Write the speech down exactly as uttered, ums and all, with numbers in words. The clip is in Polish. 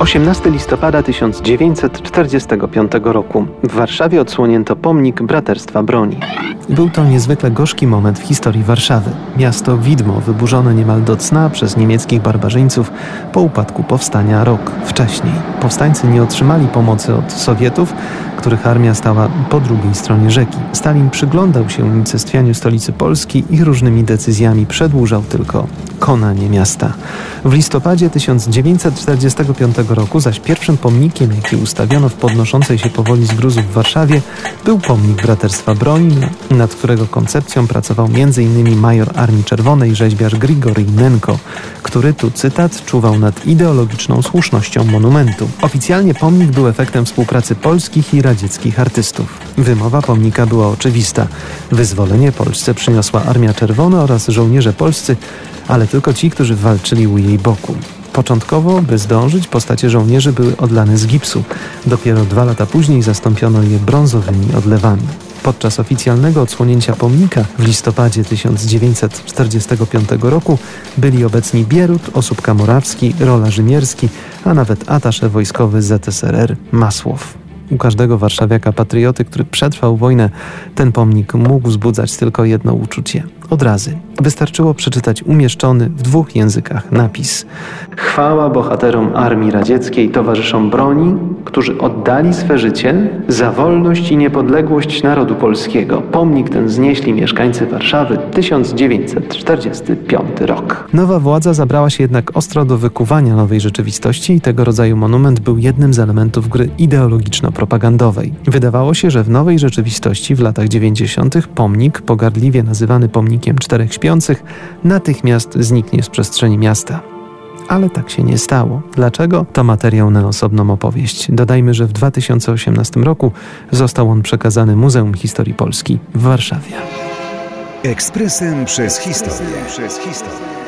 osiemnastego listopada tysiąc dziewięćset czterdziestego piątego roku w Warszawie odsłonięto pomnik Braterstwa Broni. Był to niezwykle gorzki moment w historii Warszawy. Miasto widmo, wyburzone niemal do cna przez niemieckich barbarzyńców po upadku powstania rok wcześniej. Powstańcy nie otrzymali pomocy od Sowietów, których armia stała po drugiej stronie rzeki. Stalin przyglądał się unicestwianiu stolicy Polski i różnymi decyzjami przedłużał tylko konanie miasta. W listopadzie tysiąc dziewięćset czterdziestego piątego roku zaś pierwszym pomnikiem, jaki ustawiono w podnoszącej się powoli z gruzów w Warszawie, był pomnik Braterstwa Broni, nad którego koncepcją pracował między innymi major Armii Czerwonej, rzeźbiarz Grigory Nenko, który, tu cytat, czuwał nad ideologiczną słusznością monumentu. Oficjalnie pomnik był efektem współpracy polskich i radzieckich artystów. Wymowa pomnika była oczywista. Wyzwolenie Polsce przyniosła Armia Czerwona oraz żołnierze polscy, ale tylko ci, którzy walczyli u jej boku. Początkowo, by zdążyć, postacie żołnierzy były odlane z gipsu. Dopiero dwa lata później zastąpiono je brązowymi odlewami. Podczas oficjalnego odsłonięcia pomnika w listopadzie tysiąc dziewięćset czterdziestego piątego roku byli obecni Bierut, Osóbka-Morawski, Rola-Żymierski, a nawet atasze wojskowy Z S R R Masłow. U każdego warszawiaka patrioty, który przetrwał wojnę, ten pomnik mógł wzbudzać tylko jedno uczucie – odrazy. Wystarczyło przeczytać umieszczony w dwóch językach napis: chwała bohaterom Armii Radzieckiej, towarzyszom broni, którzy oddali swe życie za wolność i niepodległość narodu polskiego. Pomnik ten znieśli mieszkańcy Warszawy, tysiąc dziewięćset czterdziesty piąty rok. Nowa władza zabrała się jednak ostro do wykuwania nowej rzeczywistości i tego rodzaju monument był jednym z elementów gry ideologiczno-propagandowej. Wydawało się, że w nowej rzeczywistości w latach dziewięćdziesiątych pomnik, pogardliwie nazywany pomnikiem czterech śpiących, natychmiast zniknie z przestrzeni miasta. Ale tak się nie stało. Dlaczego? To materiał na osobną opowieść. Dodajmy, że w dwa tysiące osiemnastym roku został on przekazany Muzeum Historii Polski w Warszawie. Ekspresem przez historię. Przez historię.